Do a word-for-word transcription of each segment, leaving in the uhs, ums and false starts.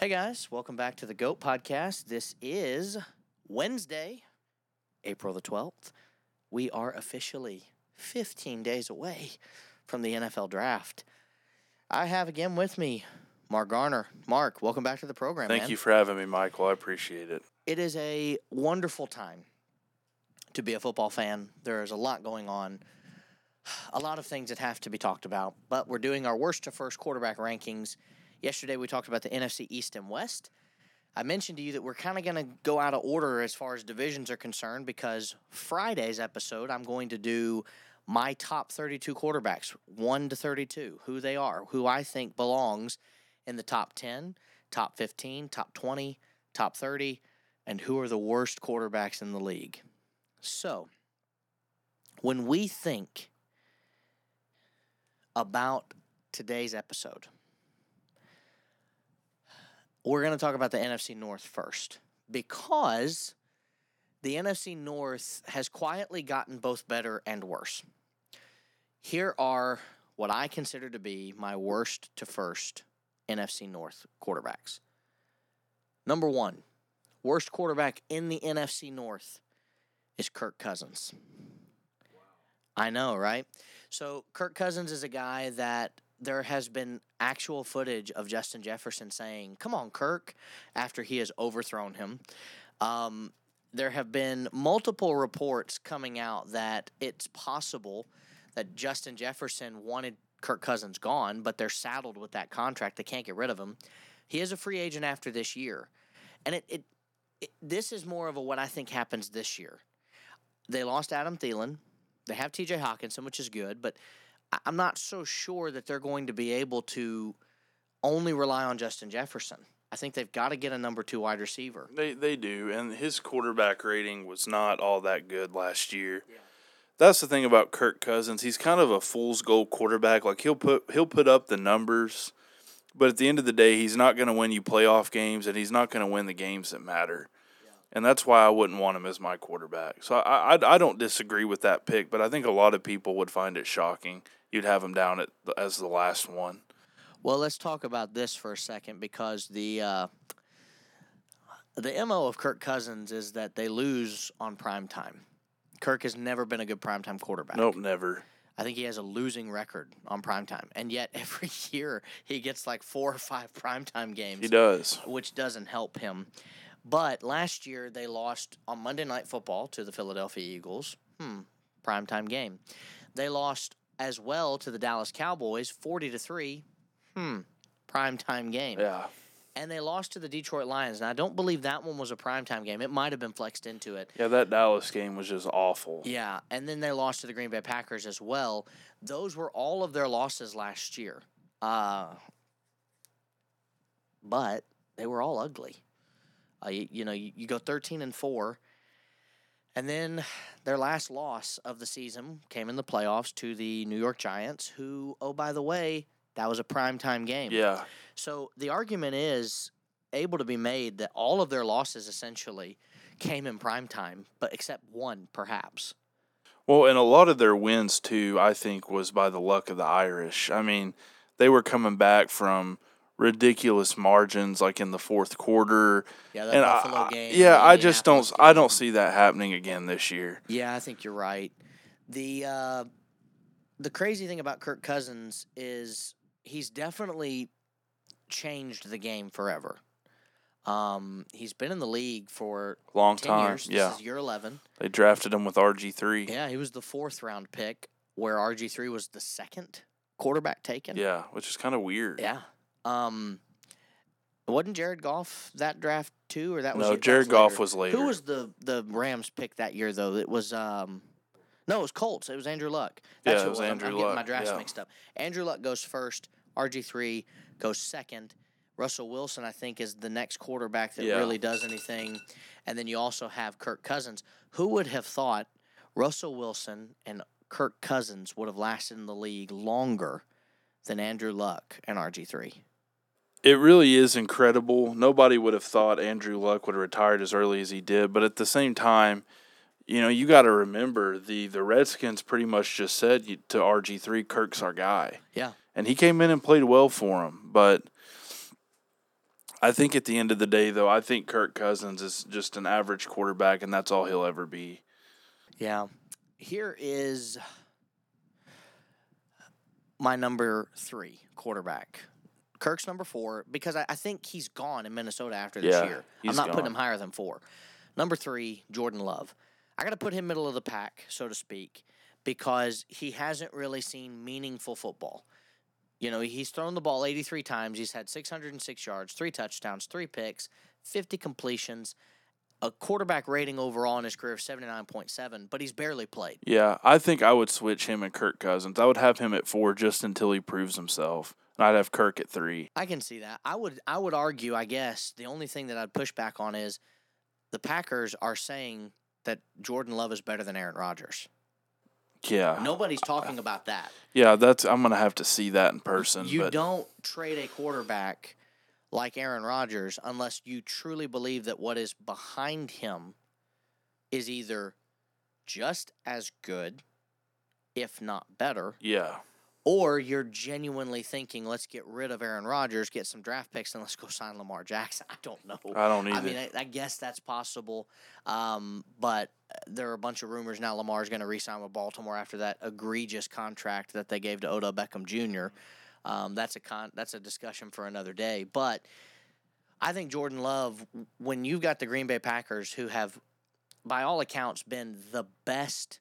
Hey guys, welcome back to the GOAT Podcast. This is Wednesday, April the twelfth. We are officially fifteen days away from the N F L Draft. I have again with me Mark Garner. Mark, welcome back to the program. Thank man. you for having me, Michael. I appreciate it. It is a wonderful time to be a football fan. There is a lot going on, a lot of things that have to be talked about, but we're doing our worst to first quarterback rankings. Yesterday, we talked about the N F C East and West. I mentioned to you that we're kind of going to go out of order as far as divisions are concerned because Friday's episode, I'm going to do my top thirty-two quarterbacks, one to thirty-two, who they are, who I think belongs in the top ten, top fifteen, top twenty, top thirty, and who are the worst quarterbacks in the league. So, when we think about today's episode, we're going to talk about the N F C North first because the N F C North has quietly gotten both better and worse. Here are what I consider to be my worst to first N F C North quarterbacks. Number one, worst quarterback in the N F C North is Kirk Cousins. Wow. I know, right? So Kirk Cousins is a guy that there has been actual footage of Justin Jefferson saying, "Come on, Kirk," after he has overthrown him. Um, there have been multiple reports coming out that it's possible that Justin Jefferson wanted Kirk Cousins gone, but they're saddled with that contract. They can't get rid of him. He is a free agent after this year. And it, it, it this is more of a what I think happens this year. They lost Adam Thielen. They have T J Hawkinson, which is good, but I'm not so sure that they're going to be able to only rely on Justin Jefferson. I think they've got to get a number two wide receiver. They they do, and his quarterback rating was not all that good last year. Yeah. That's the thing about Kirk Cousins. He's kind of a fool's gold quarterback. Like he'll put he'll put up the numbers, but at the end of the day, he's not going to win you playoff games, and he's not going to win the games that matter. Yeah. And that's why I wouldn't want him as my quarterback. So I, I I don't disagree with that pick, but I think a lot of people would find it shocking. You'd have him down at the, as the last one. Well, let's talk about this for a second because the uh, the M O of Kirk Cousins is that they lose on primetime. Kirk has never been a good primetime quarterback. Nope, never. I think he has a losing record on primetime. And yet every year he gets like four or five primetime games. He does. Which doesn't help him. But last year they lost on Monday Night Football to the Philadelphia Eagles. Hmm, primetime game. They lost as well to the Dallas Cowboys, forty to three, hmm, primetime game. Yeah. And they lost to the Detroit Lions, and I don't believe that one was a primetime game. It might have been flexed into it. Yeah, that Dallas game was just awful. Yeah, and then they lost to the Green Bay Packers as well. Those were all of their losses last year. Uh, but they were all ugly. Uh, you, you know, you, you go thirteen and four. And then their last loss of the season came in the playoffs to the New York Giants, who, oh, by the way, that was a primetime game. Yeah. So the argument is able to be made that all of their losses essentially came in primetime, but except one, perhaps. Well, and a lot of their wins, too, I think, was by the luck of the Irish. I mean, they were coming back from ridiculous margins, like in the fourth quarter. Yeah, that and Buffalo I, game. Yeah, I just don't. Game. I don't see that happening again this year. Yeah, I think you're right. The uh, the crazy thing about Kirk Cousins is he's definitely changed the game forever. Um, he's been in the league for long time. Years. Yeah, this is year eleven. They drafted him with R G three. Yeah, he was the fourth round pick, where R G three was the second quarterback taken. Yeah, which is kind of weird. Yeah. Um, wasn't Jared Goff that draft too, or that was no? It, Jared was Goff was later. Who was the, the Rams pick that year though? It was um, no, it was Colts. It was Andrew Luck. That's yeah, it was, it was. Andrew I'm, I'm Luck. Getting my drafts yeah. mixed up. Andrew Luck goes first. R G three goes second. Russell Wilson, I think, is the next quarterback that yeah. really does anything. And then you also have Kirk Cousins. Who would have thought Russell Wilson and Kirk Cousins would have lasted in the league longer than Andrew Luck and R G three? It really is incredible. Nobody would have thought Andrew Luck would have retired as early as he did. But at the same time, you know, you got to remember the, the Redskins pretty much just said to R G three, Kirk's our guy. Yeah. And he came in and played well for him. But I think at the end of the day, though, I think Kirk Cousins is just an average quarterback, and that's all he'll ever be. Yeah. Here is my number three quarterback. Kirk's number four, because I, I think he's gone in Minnesota after this yeah, year. I'm not gone. putting him higher than four. Number three, Jordan Love. I got to put him middle of the pack, so to speak, because he hasn't really seen meaningful football. You know, he's thrown the ball eighty-three times. He's had six hundred six yards, three touchdowns, three picks, fifty completions, a quarterback rating overall in his career of seventy-nine point seven, but he's barely played. Yeah, I think I would switch him and Kirk Cousins. I would have him at four just until he proves himself, and I'd have Kirk at three. I can see that. I would, I would argue, I guess, the only thing that I'd push back on is the Packers are saying that Jordan Love is better than Aaron Rodgers. Yeah. Nobody's talking about that. Yeah, that's I'm going to have to see that in person. You but. don't trade a quarterback like Aaron Rodgers unless you truly believe that what is behind him is either just as good, if not better. Yeah. Or you're genuinely thinking, let's get rid of Aaron Rodgers, get some draft picks, and let's go sign Lamar Jackson. I don't know. I don't either. I mean, I, I guess that's possible, um, but there are a bunch of rumors now Lamar's going to re-sign with Baltimore after that egregious contract that they gave to Odell Beckham Junior Um, that's a con- that's a discussion for another day. But I think Jordan Love, when you've got the Green Bay Packers, who have, by all accounts, been the best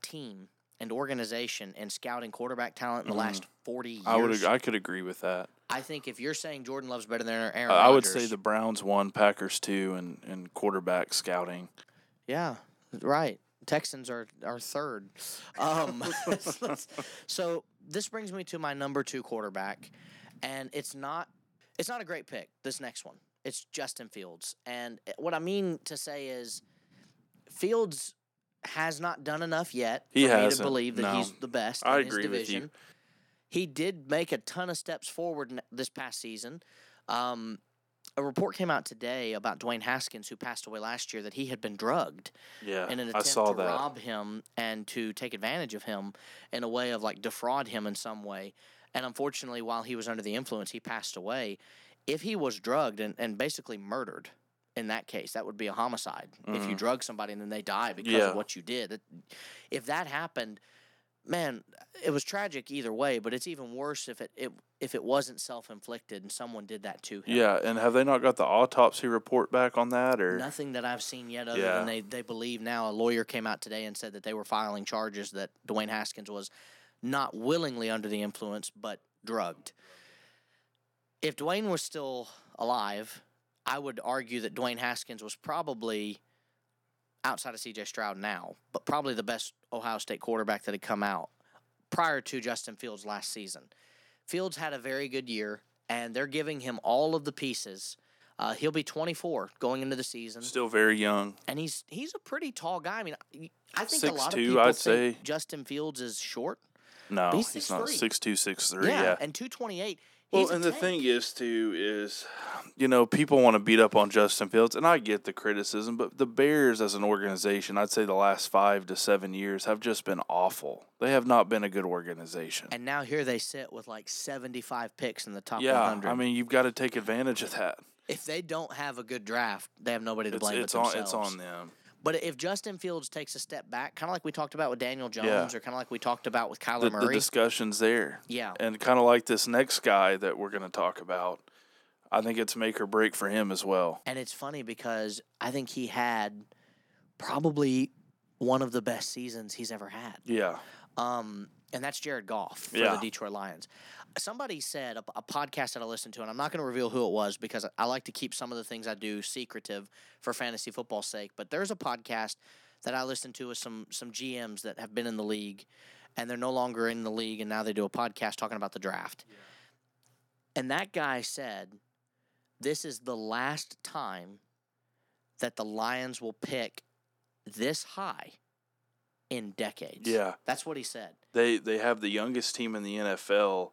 team and organization and scouting quarterback talent in the mm. last forty years. I would, I could agree with that. I think if you're saying Jordan Love's better than Aaron Rodgers. I would say the Browns won, Packers two, and, and quarterback scouting. Yeah, right. Texans are, are third. Um, so this brings me to my number two quarterback, and it's not it's not a great pick, this next one. It's Justin Fields. And what I mean to say is Fields has not done enough yet for he me to believe that no. he's the best I in his agree division. With you. He did make a ton of steps forward this past season. Um, a report came out today about Dwayne Haskins, who passed away last year, that he had been drugged yeah, in an attempt I saw to that. rob him and to take advantage of him in a way of, like, defraud him in some way. And unfortunately, while he was under the influence, he passed away. If he was drugged and, and basically murdered in that case, that would be a homicide. Mm. If you drug somebody and then they die because yeah. of what you did. If that happened, man, it was tragic either way, but it's even worse if it, it if it wasn't self-inflicted and someone did that to him. Yeah, and have they not got the autopsy report back on that? Or nothing that I've seen yet other yeah. than they, they believe now. A lawyer came out today and said that they were filing charges that Dwayne Haskins was not willingly under the influence but drugged. If Dwayne was still alive, I would argue that Dwayne Haskins was probably, outside of C J Stroud now, but probably the best Ohio State quarterback that had come out prior to Justin Fields last season. Fields had a very good year, and they're giving him all of the pieces. Uh, he'll be twenty-four going into the season. Still very young. And he's he's a pretty tall guy. I mean, I think six, a lot two, of people I'd think say. Justin Fields is short. No, he's, he's not six two, six three Yeah, yeah. and two twenty-eight Well, and the thing is, too, is, you know, people want to beat up on Justin Fields, and I get the criticism, but the Bears as an organization, I'd say the last five to seven years have just been awful. They have not been a good organization. And now here they sit with like seventy-five picks in the top yeah, one hundred. Yeah, I mean, you've got to take advantage of that. If they don't have a good draft, they have nobody to blame it's, it's but themselves. On, it's on them. But if Justin Fields takes a step back, kind of like we talked about with Daniel Jones yeah. or kind of like we talked about with Kyler the, Murray. The discussion's there. Yeah. And kind of like this next guy that we're going to talk about, I think it's make or break for him as well. And it's funny because I think he had probably one of the best seasons he's ever had. Yeah. Um, and that's Jared Goff for yeah. the Detroit Lions. Somebody said, a, a podcast that I listened to, and I'm not going to reveal who it was because I like to keep some of the things I do secretive for fantasy football's sake, but there's a podcast that I listen to with some some G Ms that have been in the league, and they're no longer in the league, and now they do a podcast talking about the draft. Yeah. And that guy said, this is the last time that the Lions will pick this high in decades. Yeah. That's what he said. They, they have the youngest team in the N F L.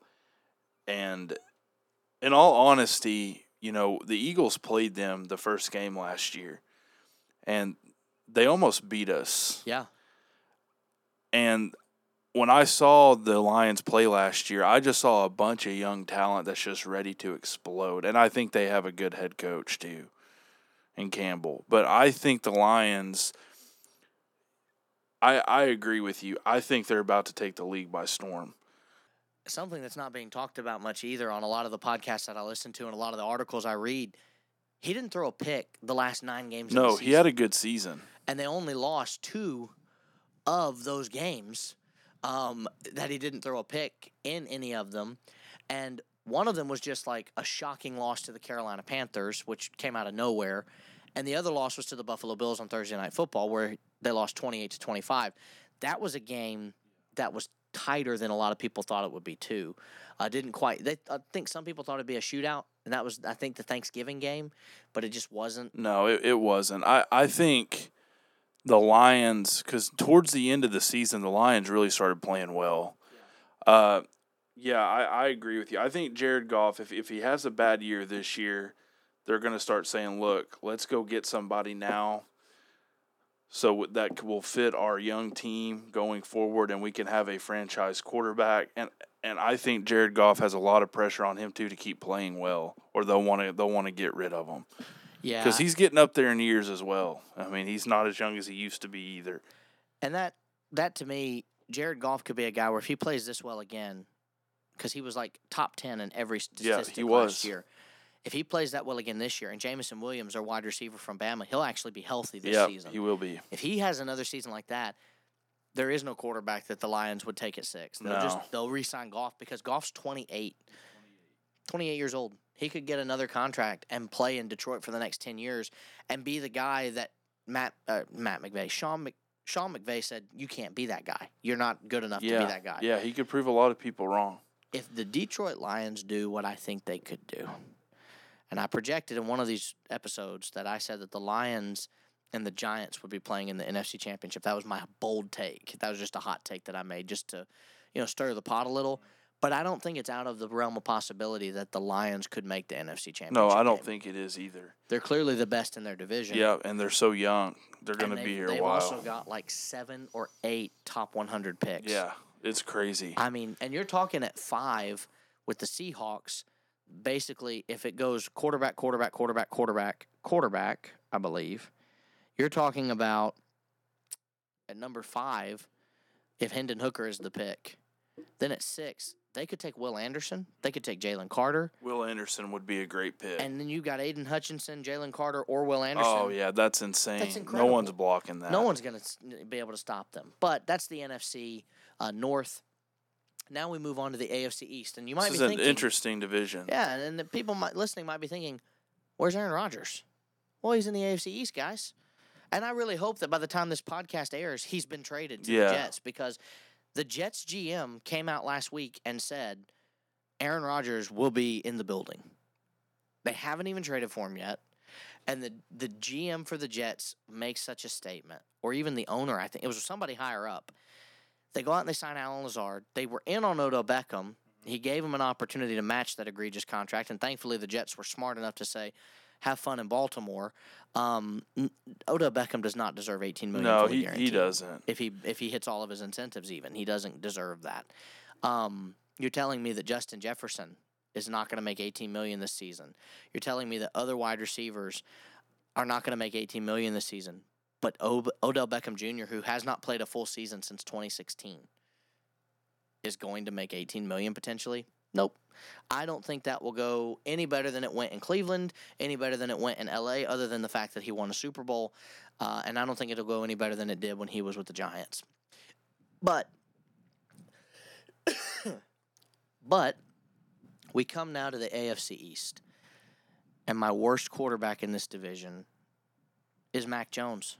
And in all honesty, you know, the Eagles played them the first game last year, and they almost beat us. Yeah. And when I saw the Lions play last year, I just saw a bunch of young talent that's just ready to explode. And I think they have a good head coach too in Campbell. But I think the Lions, I, I agree with you. I think they're about to take the league by storm. Something that's not being talked about much either on a lot of the podcasts that I listen to and a lot of the articles I read, he didn't throw a pick the last nine games. No, he had a good season. And they only lost two of those games um, that he didn't throw a pick in any of them. And one of them was just like a shocking loss to the Carolina Panthers, which came out of nowhere. And the other loss was to the Buffalo Bills on Thursday Night Football, where they lost twenty-eight to twenty-five. That was a game that was tighter than a lot of people thought it would be too. I uh, didn't quite. They, I think some people thought it'd be a shootout, and that was, I think, the Thanksgiving game, but it just wasn't. No, it, it wasn't. I, I think the Lions, because towards the end of the season, the Lions really started playing well. Yeah. Uh, yeah, I, I agree with you. I think Jared Goff, if, if he has a bad year this year, they're going to start saying, look, let's go get somebody now, so that will fit our young team going forward, and we can have a franchise quarterback. And and I think Jared Goff has a lot of pressure on him too to keep playing well, or they'll want to they'll want to get rid of him. Yeah, because he's getting up there in years as well. I mean, he's not as young as he used to be either. And that that to me, Jared Goff could be a guy where if he plays this well again, because he was like top ten in every statistic yeah, he last was. year. If he plays that well again this year, and Jamison Williams, our wide receiver from Bama, he'll actually be healthy this yep, season. He will be. If he has another season like that, there is no quarterback that the Lions would take at six. They'll no. just they'll re-sign Goff because Goff's twenty-eight. twenty-eight years old. He could get another contract and play in Detroit for the next ten years and be the guy that Matt uh, Matt McVay, Sean Mc, Sean McVay said, you can't be that guy. You're not good enough yeah. to be that guy. Yeah, he could prove a lot of people wrong. If the Detroit Lions do what I think they could do, and I projected in one of these episodes that I said that the Lions and the Giants would be playing in the N F C Championship. That was my bold take. That was just a hot take that I made just to, you know, stir the pot a little. But I don't think it's out of the realm of possibility that the Lions could make the N F C Championship. No, I don't game. think it is either. They're clearly the best in their division. Yeah, and they're so young. They're going to be here a while. They've also got like seven or eight top one hundred picks. Yeah, it's crazy. I mean, and you're talking at five with the Seahawks. Basically, if it goes quarterback, quarterback, quarterback, quarterback, quarterback, I believe, you're talking about at number five, if Hendon Hooker is the pick. Then at six, they could take Will Anderson. They could take Jalen Carter. Will Anderson would be a great pick. And then you got Aiden Hutchinson, Jalen Carter, or Will Anderson. Oh, yeah, that's insane. That's incredible. No one's blocking that. No one's going to be able to stop them. But that's the N F C uh, North. Now we move on to the A F C East, and you might be thinking... This is an interesting division. Yeah, and the people might, listening might be thinking, where's Aaron Rodgers? Well, he's in the A F C East, guys. And I really hope that by the time this podcast airs, he's been traded to yeah. the Jets, because the Jets G M came out last week and said, Aaron Rodgers will be in the building. They haven't even traded for him yet. And the, the G M for the Jets makes such a statement, or even the owner, I think. It was somebody higher up. They go out and they sign Allen Lazard. They were in on Odell Beckham. He gave him an opportunity to match that egregious contract, and thankfully the Jets were smart enough to say, have fun in Baltimore. Um, Odell Beckham does not deserve eighteen million dollars. No, he, he doesn't. If he if he hits all of his incentives even, he doesn't deserve that. Um, you're telling me that Justin Jefferson is not going to make eighteen million dollars this season. You're telling me that other wide receivers are not going to make eighteen million dollars this season. But Odell Beckham Junior, who has not played a full season since twenty sixteen, is going to make eighteen million dollars potentially? Nope. I don't think that will go any better than it went in Cleveland, any better than it went in L A, other than the fact that he won a Super Bowl. Uh, and I don't think it'll go any better than it did when he was with the Giants. But, but we come now to the A F C East. And my worst quarterback in this division is Mac Jones.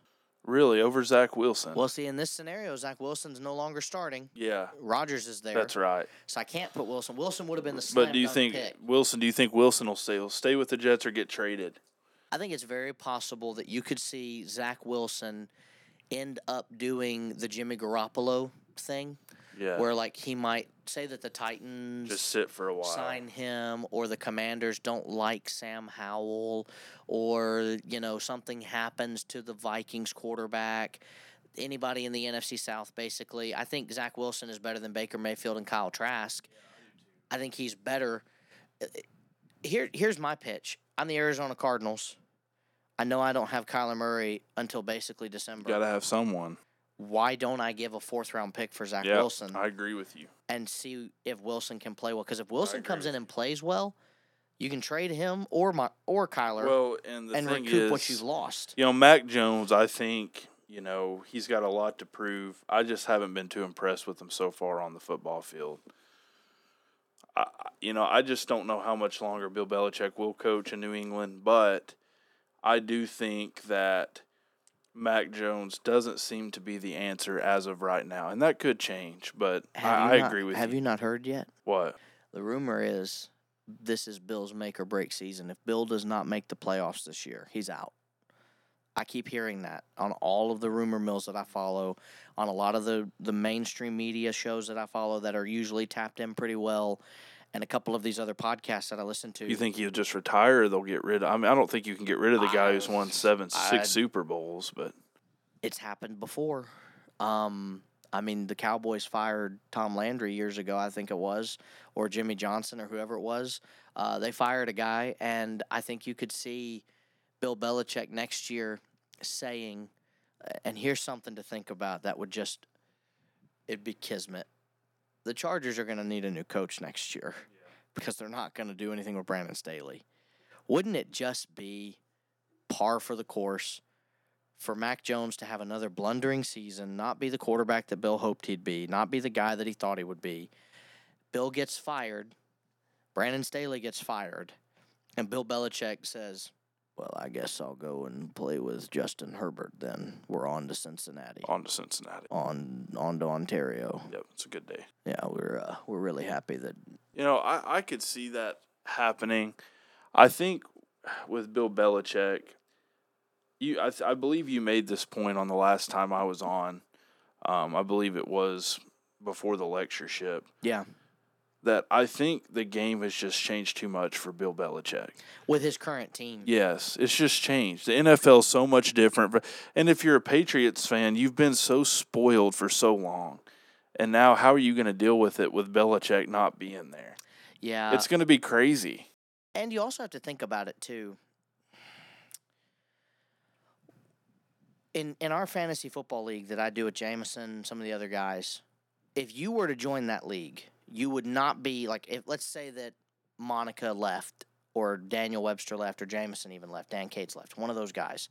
Really, over Zach Wilson? Well, see, in this scenario, Zach Wilson's no longer starting. Yeah. Rodgers is there. That's right. So I can't put Wilson. Wilson would have been the slam but do you think pick. Wilson, do you think Wilson will stay, will stay with the Jets or get traded? I think it's very possible that you could see Zach Wilson end up doing the Jimmy Garoppolo thing. Yeah. Where, like, he might say that the Titans just sit for a while, sign him, or the Commanders don't like Sam Howell, or, you know, something happens to the Vikings quarterback. anybody in the N F C South, basically. I think Zach Wilson is better than Baker Mayfield and Kyle Trask. Yeah, I, I think he's better. Here, here's my pitch. I'm the Arizona Cardinals. I know I don't have Kyler Murray until basically December. You got to have someone. Why don't I give a fourth-round pick for Zach yep, Wilson? I agree with you. And see if Wilson can play well. Because if Wilson comes in and plays well, you can trade him or my, or Kyler well, and, the and thing recoup is, what you've lost. You know, Mac Jones, I think, you know, he's got a lot to prove. I just haven't been too impressed with him so far on the football field. I, you know, I just don't know how much longer Bill Belichick will coach in New England, but I do think that Mac Jones doesn't seem to be the answer as of right now, and that could change, but I, I not, agree with have you. Have you not heard yet? What? The rumor is this is Bill's make-or-break season. If Bill does not make the playoffs this year, he's out. I keep hearing that on all of the rumor mills that I follow, on a lot of the, the mainstream media shows that I follow that are usually tapped in pretty well, and a couple of these other podcasts that I listen to. You think he'll just retire or they'll get rid of I mean, I don't think you can get rid of the guy I, who's won seven, six I'd, Super Bowls. But it's happened before. Um, I mean, the Cowboys fired Tom Landry years ago, I think it was, or Jimmy Johnson or whoever it was. Uh, they fired a guy, and I think you could see Bill Belichick next year saying, and here's something to think about that would just – it'd be kismet. The Chargers are going to need a new coach next year yeah. because they're not going to do anything with Brandon Staley. Wouldn't it just be par for the course for Mac Jones to have another blundering season, not be the quarterback that Bill hoped he'd be, not be the guy that he thought he would be? Bill gets fired. Brandon Staley gets fired. And Bill Belichick says, well, I guess I'll go and play with Justin Herbert then. We're on to Cincinnati. On to Cincinnati. On on to Ontario. Yep, it's a good day. Yeah, we're uh, we're really happy that – You know, I, I could see that happening. I think with Bill Belichick, you I, I believe you made this point on the last time I was on. Um, I believe it was before the lectureship. Yeah. That I think the game has just changed too much for Bill Belichick. With his current team. Yes, it's just changed. The N F L is so much different. And if you're a Patriots fan, you've been so spoiled for so long. And now how are you going to deal with it with Belichick not being there? Yeah. It's going to be crazy. And you also have to think about it, too. In, in our fantasy football league that I do with Jameson, some of the other guys, if you were to join that league – you would not be, like, if let's say that Monica left or Daniel Webster left or Jameson even left, Dan Cates left, one of those guys.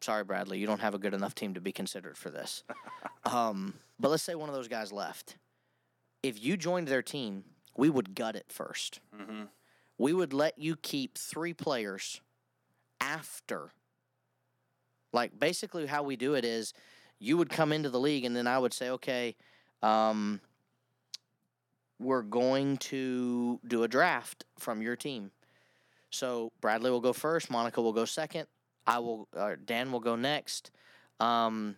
Sorry, Bradley, you don't have a good enough team to be considered for this. um, but let's say one of those guys left. If you joined their team, we would gut it first. Mm-hmm. We would let you keep three players after. Like, basically how we do it is you would come into the league, and then I would say, okay, um... we're going to do a draft from your team. So Bradley will go first. Monica will go second. I will. Uh, Dan will go next. Um,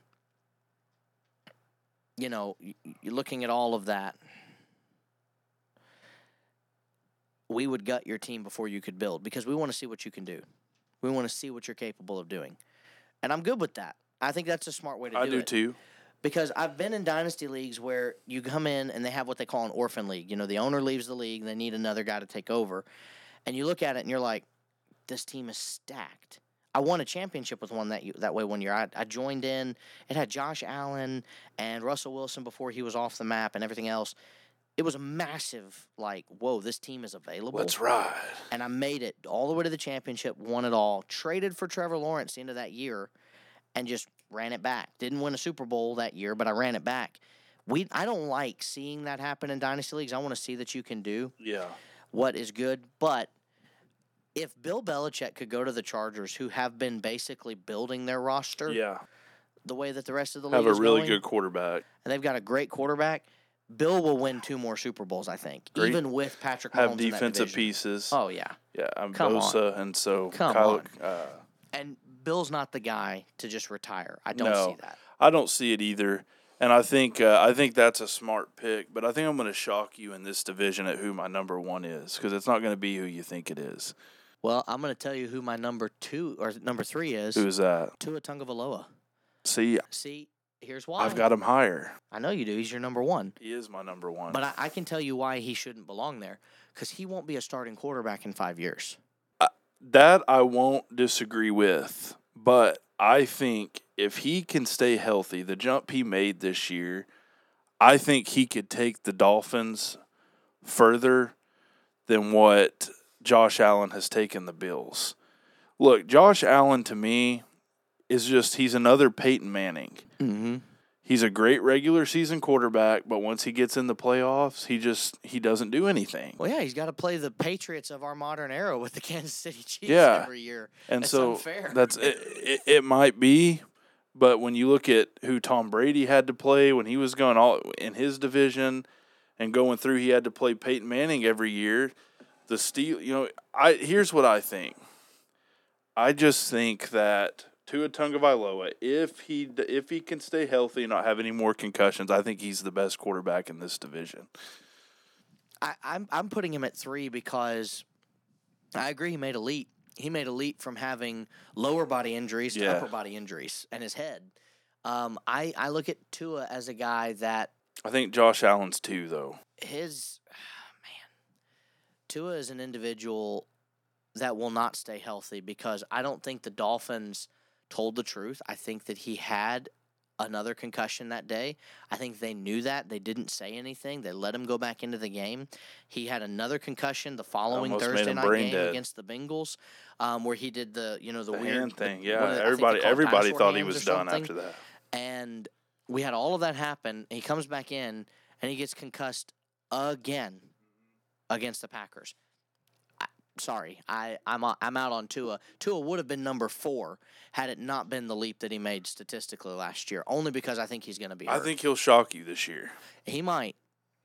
you know, looking at all of that, we would gut your team before you could build because we want to see what you can do. We want to see what you're capable of doing. And I'm good with that. I think that's a smart way to do it. I do too. Because I've been in dynasty leagues where you come in and they have what they call an orphan league. You know, the owner leaves the league, they need another guy to take over. And you look at it and you're like, this team is stacked. I won a championship with one that you, that way one year. I, I joined in. It had Josh Allen and Russell Wilson before he was off the map and everything else. It was a massive, like, whoa, this team is available. Let's ride. And I made it all the way to the championship, won it all, traded for Trevor Lawrence the end of that year, and just ran it back. Didn't win a Super Bowl that year, but I ran it back. We I don't like seeing that happen in dynasty leagues. I want to see that you can do yeah. what is good. But if Bill Belichick could go to the Chargers, who have been basically building their roster yeah. the way that the rest of the league have a is really going, good quarterback. And they've got a great quarterback. Bill will win two more Super Bowls, I think, great. Even with Patrick Mahomes have defensive in that pieces. Oh, yeah. Yeah, I'm Bosa, and so Come Kyle – uh, and Bill's not the guy to just retire. I don't no, see that. I don't see it either. And I think uh, I think that's a smart pick. But I think I'm going to shock you in this division at who my number one is because it's not going to be who you think it is. Well, I'm going to tell you who my number two or number three is. Who's that? Tua Tagovailoa. See? See, Here's why. I've got him higher. I know you do. He's your number one. He is my number one. But I, I can tell you why he shouldn't belong there, because he won't be a starting quarterback in five years. Uh, that I won't disagree with, but I think if he can stay healthy, the jump he made this year, I think he could take the Dolphins further than what Josh Allen has taken the Bills. Look, Josh Allen to me is just, he's another Peyton Manning. Mm-hmm. He's a great regular season quarterback, but once he gets in the playoffs, he just he doesn't do anything. Well, yeah, he's got to play the Patriots of our modern era with the Kansas City Chiefs yeah. every year. And that's so unfair. That's it, it. It might be, but when you look at who Tom Brady had to play when he was going all in his division, and going through, he had to play Peyton Manning every year. The Steel, you know, I here's what I think. I just think that Tua Tagovailoa, if he if he can stay healthy and not have any more concussions, I think he's the best quarterback in this division. I, I'm I'm putting him at three because I agree he made a leap. He made a leap from having lower body injuries to yeah. upper body injuries and his head. Um, I I look at Tua as a guy that I think Josh Allen's two though. His oh, man, Tua is an individual that will not stay healthy because I don't think the Dolphins told the truth. I think that he had another concussion that day. I think they knew that. They didn't say anything. They let him go back into the game. He had another concussion the following Almost Thursday night game dead. against the Bengals, um, where he did the you know the, the weird hand thing. The, yeah, the, everybody everybody thought he was done after that. And we had all of that happen. He comes back in and he gets concussed again against the Packers. Sorry, I, I'm I'm out on Tua. Tua would have been number four had it not been the leap that he made statistically last year, only because I think he's going to be hurt. I think he'll shock you this year. He might.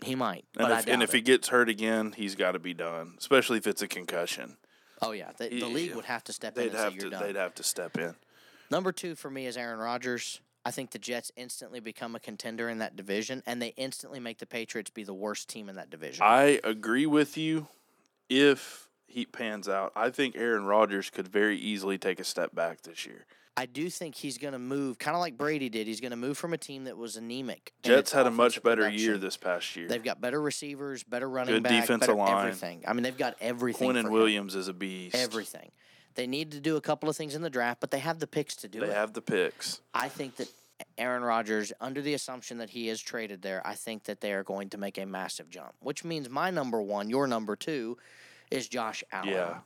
He might. And but if, I doubt and if it. he gets hurt again, he's got to be done, especially if it's a concussion. Oh, yeah. The, the league would have to step in they'd and have say you're to, done. They'd have to step in. Number two for me is Aaron Rodgers. I think the Jets instantly become a contender in that division, and they instantly make the Patriots be the worst team in that division. I agree with you if he pans out. I think Aaron Rodgers could very easily take a step back this year. I do think he's going to move, kind of like Brady did. He's going to move from a team that was anemic. Jets had a much better production. year this past year. They've got better receivers, better running Good back, defensive better line. everything. I mean, they've got everything. Quinn and Williams him. is a beast. Everything. They need to do a couple of things in the draft, but they have the picks to do they it. They have the picks. I think that Aaron Rodgers, under the assumption that he is traded there, I think that they are going to make a massive jump, which means my number one, your number two, is Josh Allen. Yeah.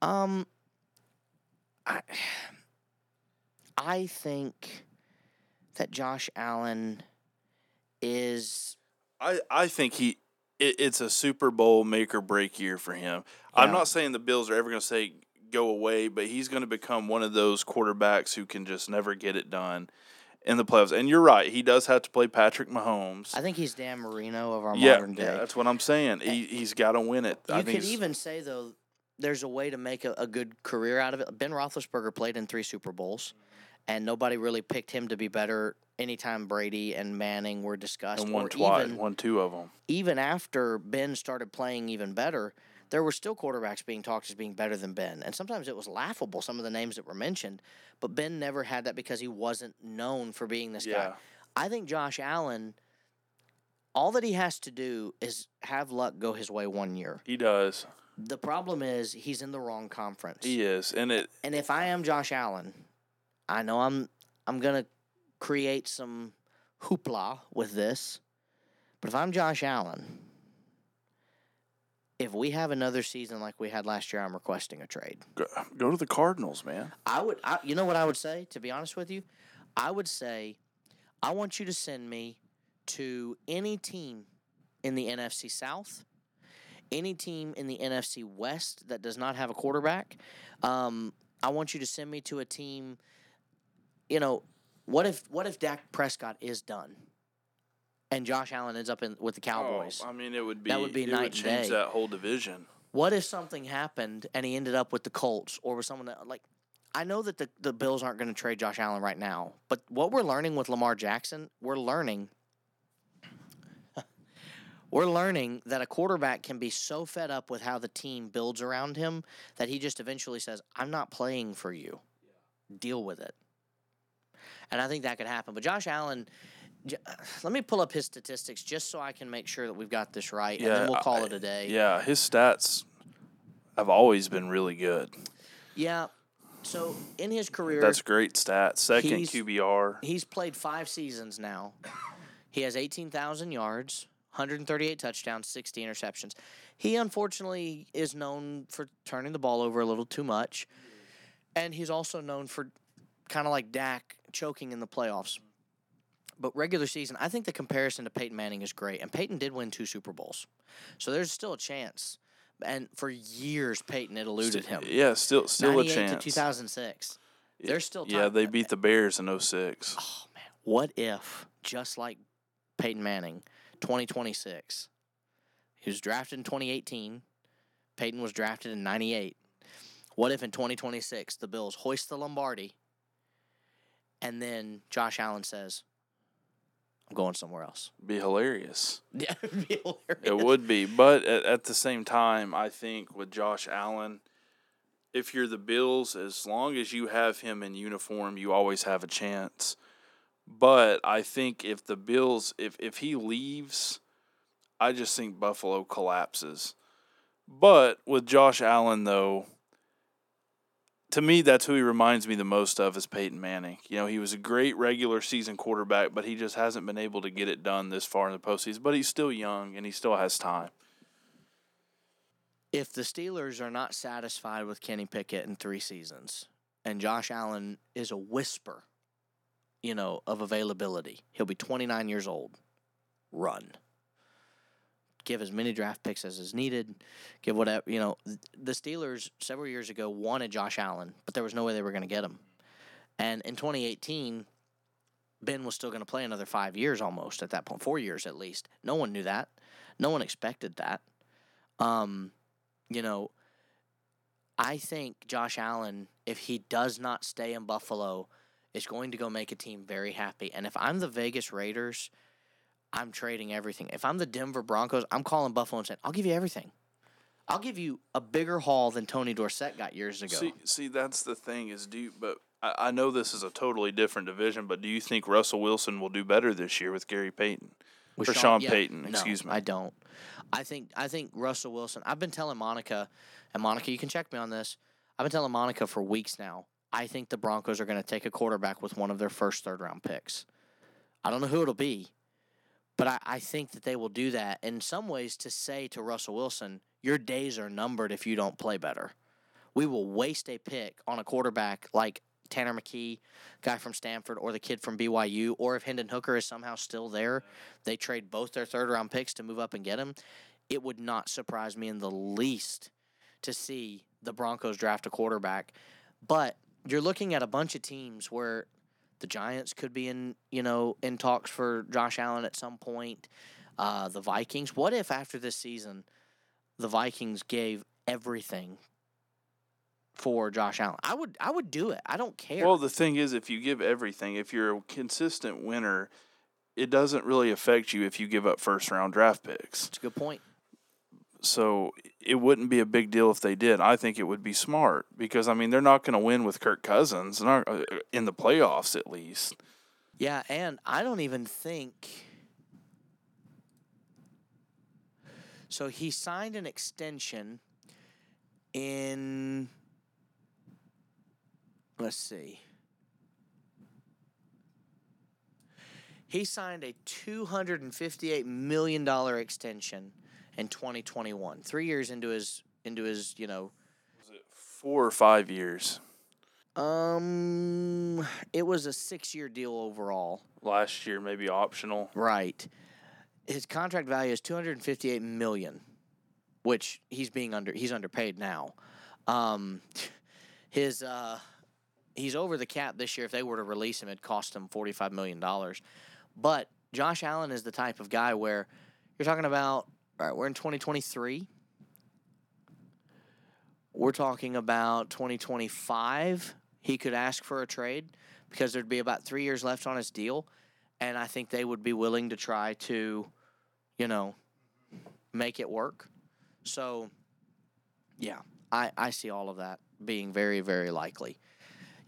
Um, I, I think that Josh Allen is... I, I think he it, it's a Super Bowl make-or-break year for him. Yeah. I'm not saying the Bills are ever going to say go away, but he's going to become one of those quarterbacks who can just never get it done in the playoffs. And you're right, he does have to play Patrick Mahomes. I think he's Dan Marino of our yeah, modern day. Yeah, that's what I'm saying. He, he's got to win it. You I could even say, though, there's a way to make a, a good career out of it. Ben Roethlisberger played in three Super Bowls, and nobody really picked him to be better anytime Brady and Manning were discussed. And won, or twice, even, won two of them. Even after Ben started playing even better, there were still quarterbacks being talked as being better than Ben. And sometimes it was laughable, some of the names that were mentioned. But Ben never had that because he wasn't known for being this yeah. guy. I think Josh Allen, all that he has to do is have luck go his way one year. He does. The problem is he's in the wrong conference. He is. And it. And if I am Josh Allen, I know I'm I'm going to create some hoopla with this. But if I'm Josh Allen, if we have another season like we had last year, I'm requesting a trade. Go, go to the Cardinals, man. I would. I, you know what I would say, to be honest with you? I would say I want you to send me to any team in the N F C South, any team in the N F C West that does not have a quarterback. Um, I want you to send me to a team, you know, what if what if Dak Prescott is done? And Josh Allen ends up in with the Cowboys. Oh, I mean, it would be that would be it night would change day. That whole division. What if something happened and he ended up with the Colts or with someone that, like? I know that the, the Bills aren't going to trade Josh Allen right now, but what we're learning with Lamar Jackson, we're learning, we're learning that a quarterback can be so fed up with how the team builds around him that he just eventually says, "I'm not playing for you. Deal with it." And I think that could happen. But Josh Allen, let me pull up his statistics just so I can make sure that we've got this right, yeah, and then we'll call I, it a day. Yeah, his stats have always been really good. Yeah. So, in his career... That's great stats. Second he's, Q B R. He's played five seasons now. He has eighteen thousand yards, one hundred thirty-eight touchdowns, sixty interceptions. He, unfortunately, is known for turning the ball over a little too much. And he's also known for, kind of like Dak, choking in the playoffs. But regular season, I think the comparison to Peyton Manning is great. And Peyton did win two Super Bowls. So, there's still a chance. And for years, Peyton had eluded him. Yeah, still still a chance. To two thousand six. Yeah, they're still Yeah, they beat the Bears in oh six. Oh, man. What if, just like Peyton Manning, twenty twenty-six, he was drafted in twenty eighteen, Peyton was drafted in ninety-eight. What if in twenty twenty-six the Bills hoist the Lombardi and then Josh Allen says, I'm going somewhere else? Be hilarious. Yeah, it would be hilarious. It would be. But at, at the same time, I think with Josh Allen, if you're the Bills, as long as you have him in uniform, you always have a chance. But I think if the Bills, if, if he leaves, I just think Buffalo collapses. But with Josh Allen, though, to me, that's who he reminds me the most of is Peyton Manning. You know, he was a great regular season quarterback, but he just hasn't been able to get it done this far in the postseason. But he's still young, and he still has time. If the Steelers are not satisfied with Kenny Pickett in three seasons, and Josh Allen is a whisper, you know, of availability, he'll be twenty-nine years old. Run. Give as many draft picks as is needed. Give whatever, you know, the Steelers several years ago wanted Josh Allen, but there was no way they were going to get him. And in twenty eighteen, Ben was still going to play another five years almost at that point, four years at least. No one knew that. No one expected that. Um, you know, I think Josh Allen, if he does not stay in Buffalo, is going to go make a team very happy. And if I'm the Vegas Raiders, I'm trading everything. If I'm the Denver Broncos, I'm calling Buffalo and saying, I'll give you everything. I'll give you a bigger haul than Tony Dorsett got years ago. See, see that's the thing is, do you, but I, I know this is a totally different division, but do you think Russell Wilson will do better this year with Gary Payton? With or Sean, Sean yeah, Payton, excuse no, me. I don't. I think I think Russell Wilson, I've been telling Monica, and Monica, you can check me on this. I've been telling Monica for weeks now, I think the Broncos are going to take a quarterback with one of their first third-round picks. I don't know who it'll be. But I, I think that they will do that in some ways to say to Russell Wilson, your days are numbered if you don't play better. We will waste a pick on a quarterback like Tanner McKee, guy from Stanford, or the kid from B Y U, or if Hendon Hooker is somehow still there, they trade both their third-round picks to move up and get him. It would not surprise me in the least to see the Broncos draft a quarterback. But you're looking at a bunch of teams where – the Giants could be in, you know, in talks for Josh Allen at some point. Uh, the Vikings. What if after this season, the Vikings gave everything for Josh Allen? I would, I would do it. I don't care. Well, the thing is, if you give everything, if you're a consistent winner, it doesn't really affect you if you give up first round draft picks. That's a good point. So it wouldn't be a big deal if they did. I think it would be smart because, I mean, they're not going to win with Kirk Cousins, not in the playoffs at least. Yeah, and I don't even think – so he signed an extension in – let's see. He signed a two hundred fifty-eight million dollars extension in twenty twenty-one, three years into his, into his, you know, was it four or five years? Um, it was a six-year deal overall. Last year, maybe optional. Right. His contract value is two hundred fifty-eight million dollars, which he's being under. He's underpaid now. Um, his uh, he's over the cap this year. If they were to release him, it'd cost him forty-five million dollars. But Josh Allen is the type of guy where you're talking about. All right, we're in twenty twenty-three. We're talking about twenty twenty-five. He could ask for a trade because there'd be about three years left on his deal, and I think they would be willing to try to, you know, make it work. So, yeah, I, I see all of that being very, very likely.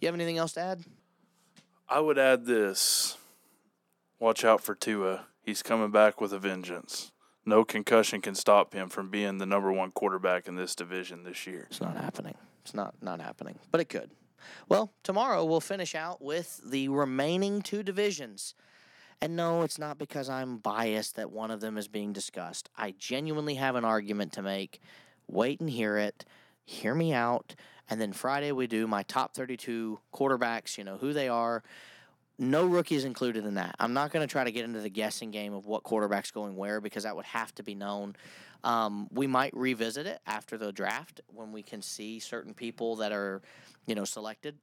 You have anything else to add? I would add this. Watch out for Tua. He's coming back with a vengeance. No concussion can stop him from being the number one quarterback in this division this year. It's not happening. It's not, not happening, but it could. Well, tomorrow we'll finish out with the remaining two divisions. And no, it's not because I'm biased that one of them is being discussed. I genuinely have an argument to make. Wait and hear it. Hear me out. And then Friday we do my top thirty-two quarterbacks, you know, who they are. No rookies included in that. I'm not going to try to get into the guessing game of what quarterback's going where because that would have to be known. Um, we might revisit it after the draft when we can see certain people that are, you know, selected.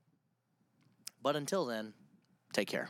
But until then, take care.